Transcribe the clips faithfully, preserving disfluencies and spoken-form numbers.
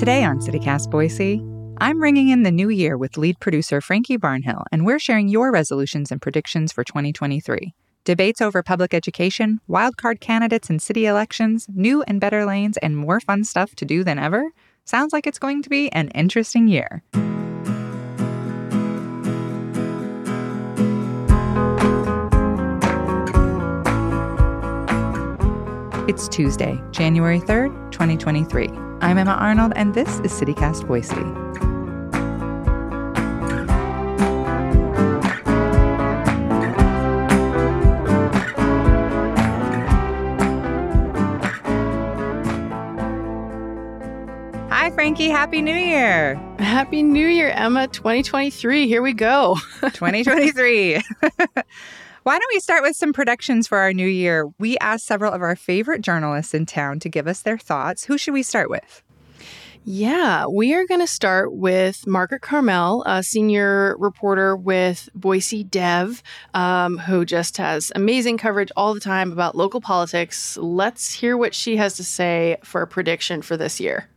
Today on CityCast Boise, I'm ringing in the new year with lead producer Frankie Barnhill, and we're sharing your resolutions and predictions for twenty twenty-three. Debates over public education, wildcard candidates in city elections, new and better lanes, and more fun stuff to do than ever. Sounds like it's going to be an interesting year. It's Tuesday, January third, twenty twenty-three. I'm Emma Arnold, and this is CityCast Boise. Hi, Frankie. Happy New Year. Happy New Year, Emma. twenty twenty-three. Here we go. twenty twenty-three. Why don't we start with some predictions for our new year? We asked several of our favorite journalists in town to give us their thoughts. Who should we start with? Yeah, we are going to start with Margaret Carmel, a senior reporter with Boise Dev, um, who just has amazing coverage all the time about local politics. Let's hear what she has to say for a prediction for this year.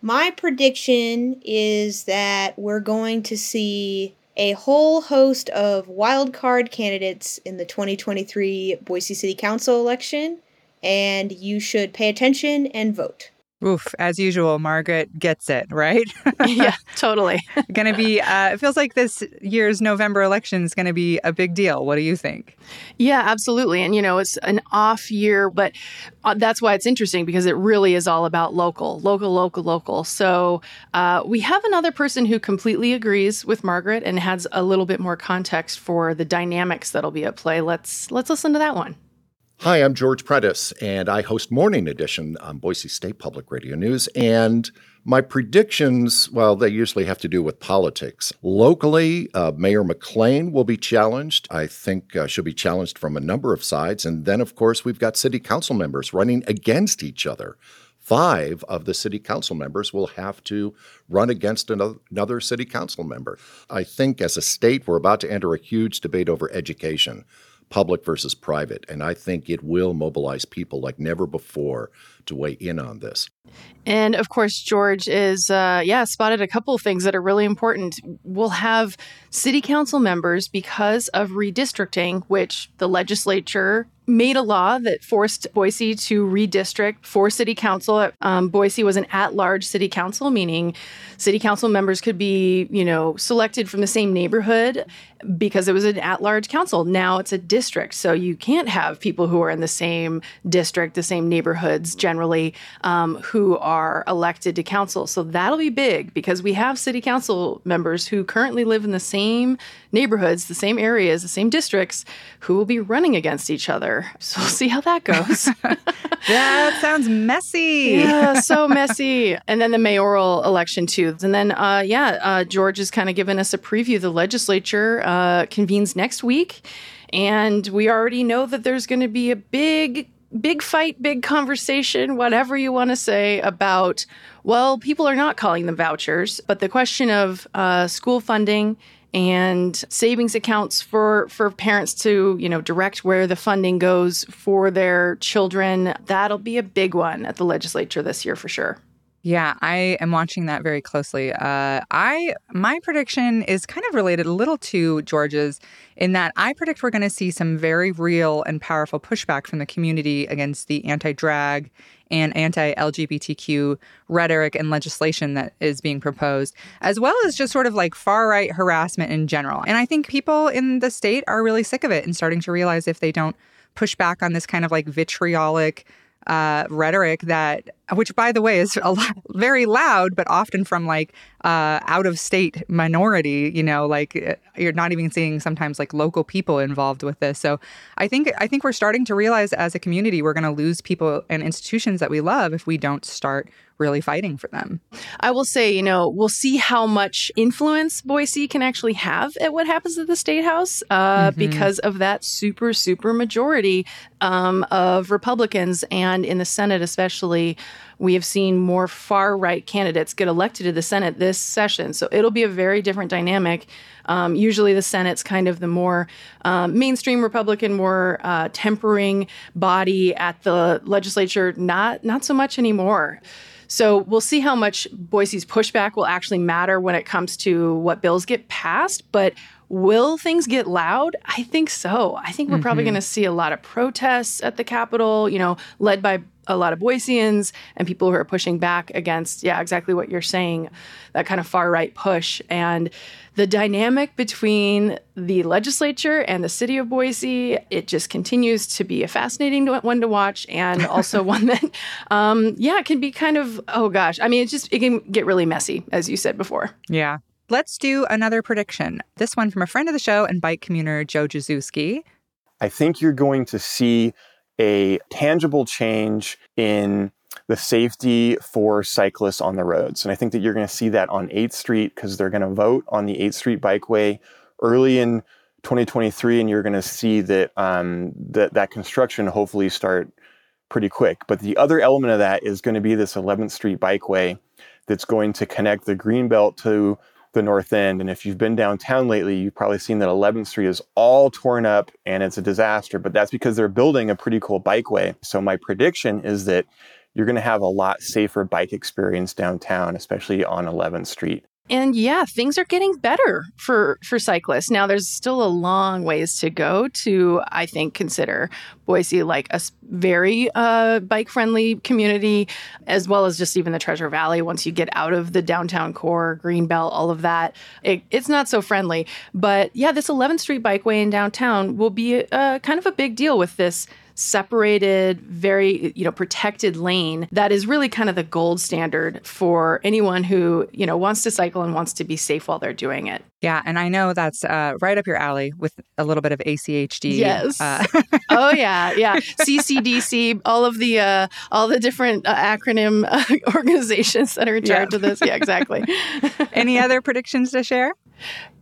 My prediction is that we're going to see a whole host of wildcard candidates in the twenty twenty-three Boise City Council election, and you should pay attention and vote. Oof, as usual, Margaret gets it, right? Yeah, totally. Going to be, uh, it feels like this year's November election is going to be a big deal. What do you think? Yeah, absolutely. And, you know, it's an off year, but that's why it's interesting, because it really is all about local, local, local, local. So uh, we have another person who completely agrees with Margaret and has a little bit more context for the dynamics that'll be at play. Let's let's listen to that one. Hi, I'm George Prentiss, and I host Morning Edition on Boise State Public Radio News. And my predictions, well, they usually have to do with politics. Locally, uh, Mayor McLean will be challenged. I think uh, she'll be challenged from a number of sides. And then, of course, we've got city council members running against each other. Five of the city council members will have to run against another city council member. I think as a state, we're about to enter a huge debate over education. Public versus private, and I think it will mobilize people like never before to weigh in on this. And of course, George is, uh, yeah, spotted a couple of things that are really important. We'll have city council members, because of redistricting, which the legislature made a law that forced Boise to redistrict for city council. Um, Boise was an at-large city council, meaning city council members could be, you know, selected from the same neighborhood because it was an at-large council. Now it's a district, so you can't have people who are in the same district, the same neighborhoods generally, um, who are elected to council. So that'll be big, because we have city council members who currently live in the same neighborhoods, the same areas, the same districts, who will be running against each other. So we'll see how that goes. That sounds messy. Yeah, so messy. And then the mayoral election, too. And then, uh, yeah, uh, George has kind of given us a preview. The legislature uh, convenes next week. And we already know that there's going to be a big, big fight, big conversation, whatever you want to say about, well, people are not calling them vouchers, but the question of uh, school funding and savings accounts for, for parents to, you know, direct where the funding goes for their children. That'll be a big one at the legislature this year for sure. Yeah, I am watching that very closely. Uh, I my prediction is kind of related a little to George's, in that I predict we're going to see some very real and powerful pushback from the community against the anti-drag and anti-L G B T Q rhetoric and legislation that is being proposed, as well as just sort of like far-right harassment in general. And I think people in the state are really sick of it and starting to realize if they don't push back on this kind of like vitriolic uh, rhetoric that, which by the way is a lot, very loud, but often from like uh, out-of-state minority, you know, like you're not even seeing sometimes like local people involved with this. So I think I think we're starting to realize as a community we're going to lose people and institutions that we love if we don't start really fighting for them. I will say, you know, we'll see how much influence Boise can actually have at what happens at the State House uh, mm-hmm. because of that super, super majority um, of Republicans, and in the Senate especially. We have seen more far-right candidates get elected to the Senate this session. So it'll be a very different dynamic Um, usually the Senate's kind of the more um, mainstream Republican, more uh, tempering body at the legislature, not not so much anymore. So we'll see how much Boise's pushback will actually matter when it comes to what bills get passed. But will things get loud? I think so. I think we're mm-hmm. probably going to see a lot of protests at the Capitol, you know, led by a lot of Boiseans and people who are pushing back against, yeah, exactly what you're saying, that kind of far right push. And the dynamic between the legislature and the city of Boise, it just continues to be a fascinating one to watch, and also one that, um, yeah, can be kind of, oh gosh, I mean, it just, it can get really messy, as you said before. Yeah. Let's do another prediction. This one from a friend of the show and bike commuter, Joe Jaszewski. I think you're going to see a tangible change in the safety for cyclists on the roads. And I think that you're going to see that on eighth street, because they're going to vote on the eighth street bikeway early in twenty twenty-three. And you're going to see that, um, that that construction hopefully start pretty quick. But the other element of that is going to be this eleventh street bikeway that's going to connect the Greenbelt to the north end. And if you've been downtown lately, you've probably seen that eleventh street is all torn up and it's a disaster, but that's because they're building a pretty cool bikeway. So my prediction is that you're going to have a lot safer bike experience downtown, especially on eleventh street. And yeah, things are getting better for, for cyclists. Now, there's still a long ways to go to, I think, consider Boise like a very uh, bike-friendly community, as well as just even the Treasure Valley. Once you get out of the downtown core, Greenbelt, all of that, it, it's not so friendly. But yeah, this eleventh street bikeway in downtown will be uh, kind of a big deal with this separated, very, you know, protected lane that is really kind of the gold standard for anyone who, you know, wants to cycle and wants to be safe while they're doing it. Yeah. And I know that's uh, right up your alley with a little bit of A C H D. Yes. Uh- oh, yeah. Yeah. C C D C, all of the uh, all the different uh, acronym uh, organizations that are in charge yeah. of this. Yeah, exactly. Any other predictions to share?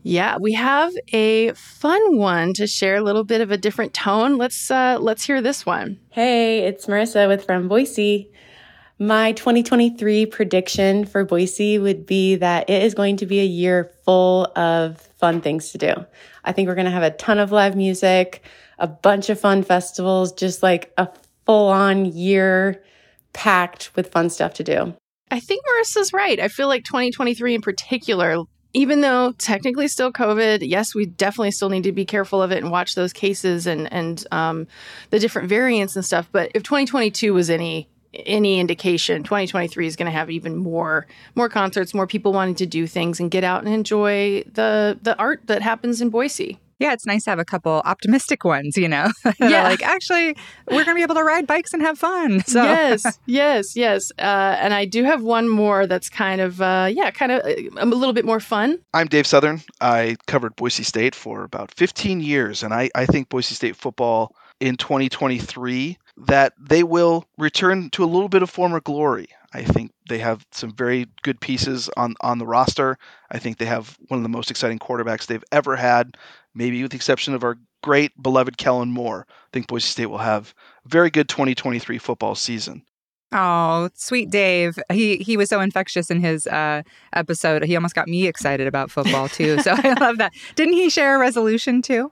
Yeah, we have a fun one to share, a little bit of a different tone. Let's uh, let's hear this one. Hey, it's Marissa with From Boise. My twenty twenty-three prediction for Boise would be that it is going to be a year full of fun things to do. I think we're going to have a ton of live music, a bunch of fun festivals, just like a full-on year packed with fun stuff to do. I think Marissa's right. I feel like twenty twenty-three in particular, even though technically still COVID, yes, we definitely still need to be careful of it and watch those cases and and um, the different variants and stuff. But if twenty twenty-two was any any indication, twenty twenty-three is going to have even more more concerts, more people wanting to do things and get out and enjoy the the art that happens in Boise. Yeah, it's nice to have a couple optimistic ones, you know, yeah. Like, actually, we're going to be able to ride bikes and have fun. So. Yes, yes, yes. Uh, and I do have one more that's kind of, uh, yeah, kind of a, a little bit more fun. I'm Dave Southern. I covered Boise State for about fifteen years. And I, I think Boise State football in twenty twenty-three, that they will return to a little bit of former glory. I think they have some very good pieces on, on the roster. I think they have one of the most exciting quarterbacks they've ever had, maybe with the exception of our great beloved Kellen Moore. I think Boise State will have a very good twenty twenty-three football season. Oh, sweet Dave. He he was so infectious in his uh, episode. He almost got me excited about football, too. So I love that. Didn't he share a resolution, too?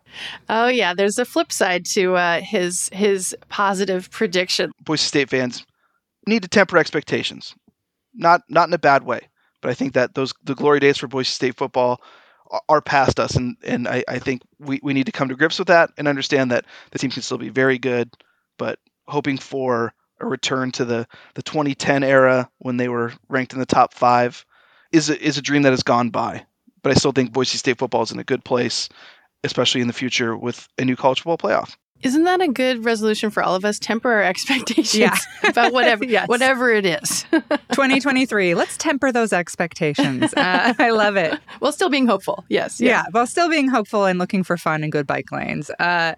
Oh, yeah. There's a flip side to uh, his his positive prediction. Boise State fans need to temper expectations. Not not in a bad way. But I think that those the glory days for Boise State football are past us. And, and I, I think we, we need to come to grips with that and understand that the team can still be very good. But hoping for a return to the, the twenty ten era when they were ranked in the top five is a, is a dream that has gone by. But I still think Boise State football is in a good place, especially in the future with a new college football playoff. Isn't that a good resolution for all of us? Temper our expectations yeah. about whatever yes. whatever it is. twenty twenty-three. Let's temper those expectations. Uh, I love it. While still being hopeful. Yes, yes. Yeah, while still being hopeful and looking for fun and good bike lanes. Uh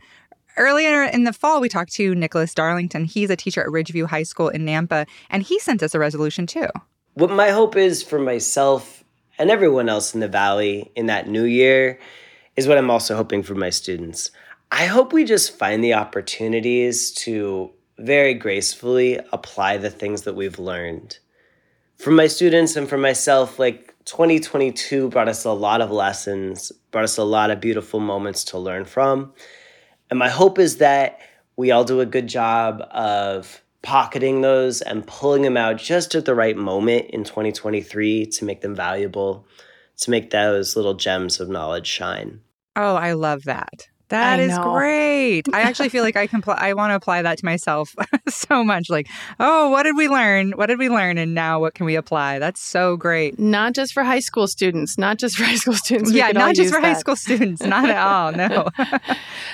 Earlier in the fall, we talked to Nicholas Darlington. He's a teacher at Ridgeview High School in Nampa, and he sent us a resolution, too. What my hope is for myself and everyone else in the Valley in that new year is what I'm also hoping for my students. I hope we just find the opportunities to very gracefully apply the things that we've learned. For my students and for myself, like, twenty twenty-two brought us a lot of lessons, brought us a lot of beautiful moments to learn from. And my hope is that we all do a good job of pocketing those and pulling them out just at the right moment in twenty twenty-three to make them valuable, to make those little gems of knowledge shine. Oh, I love that. That I is know. Great. I actually feel like I can. Pl- I want to apply that to myself so much. Like, oh, what did we learn? What did we learn? And now what can we apply? That's so great. Not just for high school students. Not just for high school students. Yeah, not just for that. High school students. Not at all. No.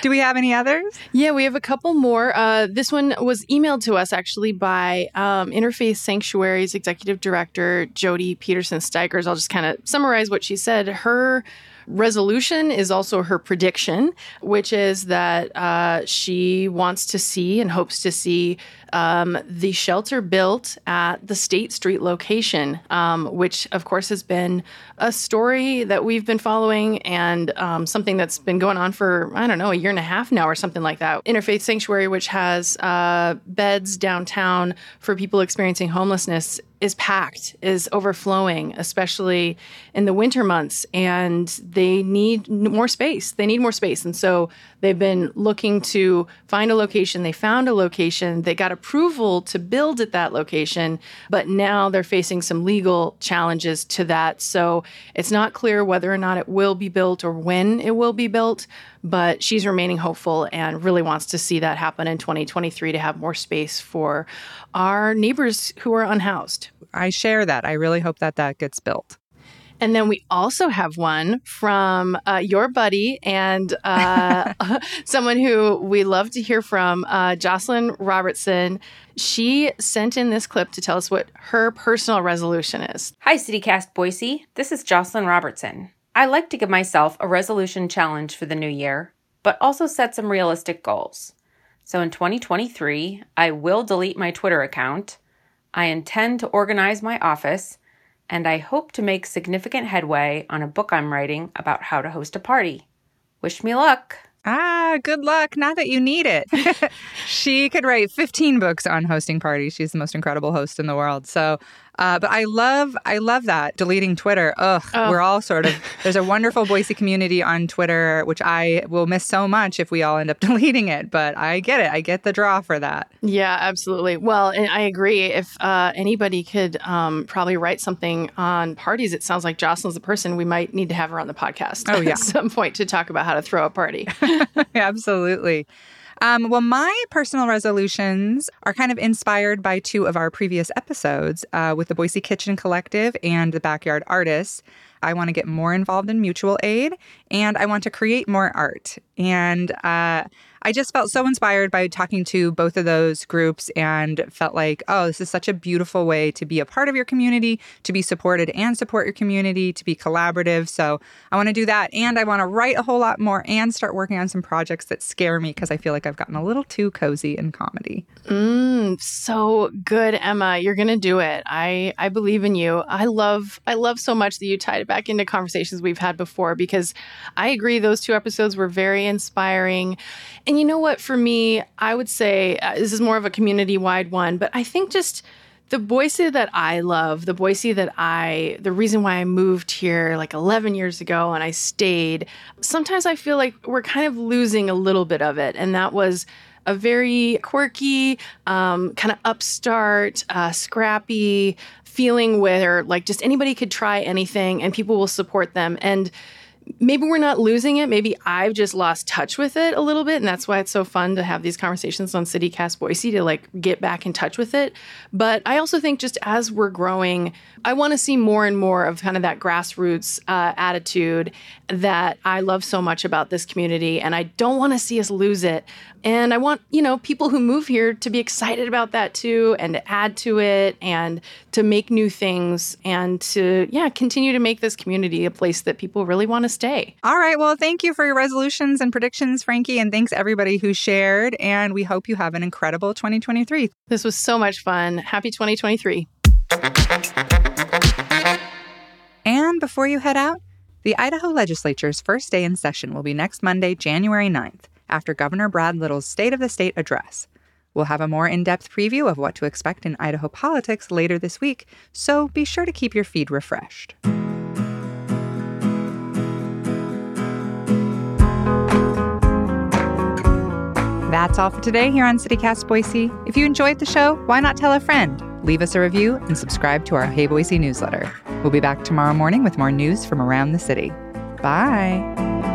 Do we have any others? Yeah, we have a couple more. Uh, this one was emailed to us actually by um, Interfaith Sanctuary's executive director, Jody Peterson-Steigers. I'll just kind of summarize what she said. Her resolution is also her prediction, which is that uh, she wants to see and hopes to see um, the shelter built at the State Street location, um, which, of course, has been a story that we've been following and um, something that's been going on for, I don't know, a year and a half now or something like that. Interfaith Sanctuary, which has uh, beds downtown for people experiencing homelessness, is packed, is overflowing, especially in the winter months, and they need more space. They need more space. And so they've been looking to find a location. They found a location. They got approval to build at that location, but now they're facing some legal challenges to that. So it's not clear whether or not it will be built or when it will be built, but she's remaining hopeful and really wants to see that happen in twenty twenty-three to have more space for our neighbors who are unhoused. I share that. I really hope that that gets built. And then we also have one from uh, your buddy and uh, someone who we love to hear from, uh, Jocelyn Robertson. She sent in this clip to tell us what her personal resolution is. Hi, CityCast Boise. This is Jocelyn Robertson. I like to give myself a resolution challenge for the new year, but also set some realistic goals. So in twenty twenty-three, I will delete my Twitter account. I intend to organize my office, and I hope to make significant headway on a book I'm writing about how to host a party. Wish me luck. Ah, good luck. Not that you need it. She could write fifteen books on hosting parties. She's the most incredible host in the world. So, uh, but I love, I love that. Deleting Twitter. Ugh, oh. We're all sort of, there's a wonderful Boise community on Twitter, which I will miss so much if we all end up deleting it. But I get it. I get the draw for that. Yeah, absolutely. Well, and I agree. If uh, anybody could um, probably write something on parties, it sounds like Jocelyn's the person. We might need to have her on the podcast oh, yeah. at some point to talk about how to throw a party. Absolutely. Um, well, my personal resolutions are kind of inspired by two of our previous episodes uh, with the Boise Kitchen Collective and the Backyard Artists. I want to get more involved in mutual aid, and I want to create more art. And uh, I just felt so inspired by talking to both of those groups and felt like, oh, this is such a beautiful way to be a part of your community, to be supported and support your community, to be collaborative. So I want to do that. And I want to write a whole lot more and start working on some projects that scare me because I feel like I've gotten a little too cozy in comedy. Mm, so good, Emma. You're going to do it. I, I believe in you. I love I love so much that you tied it back into conversations we've had before because I agree those two episodes were very inspiring. And you know what, for me, I would say uh, this is more of a community-wide one, but I think just the Boise that I love, the Boise that I, the reason why I moved here like eleven years ago and I stayed, sometimes I feel like we're kind of losing a little bit of it. And that was a very quirky, um, kind of upstart, uh, scrappy feeling where like just anybody could try anything and people will support them. And maybe we're not losing it. Maybe I've just lost touch with it a little bit. And that's why it's so fun to have these conversations on CityCast Boise to like get back in touch with it. But I also think just as we're growing, I want to see more and more of kind of that grassroots uh, attitude that I love so much about this community. And I don't want to see us lose it. And I want, you know, people who move here to be excited about that too and to add to it and to make new things and to, yeah, continue to make this community a place that people really want to stay. All right. Well, thank you for your resolutions and predictions, Frankie. And thanks everybody who shared. And we hope you have an incredible twenty twenty-three. This was so much fun. Happy twenty twenty-three. And before you head out, the Idaho legislature's first day in session will be next Monday, January ninth, after Governor Brad Little's State of the State address. We'll have a more in-depth preview of what to expect in Idaho politics later this week, so be sure to keep your feed refreshed. That's all for today here on CityCast Boise. If you enjoyed the show, why not tell a friend? Leave us a review and subscribe to our Hey Boise newsletter. We'll be back tomorrow morning with more news from around the city. Bye.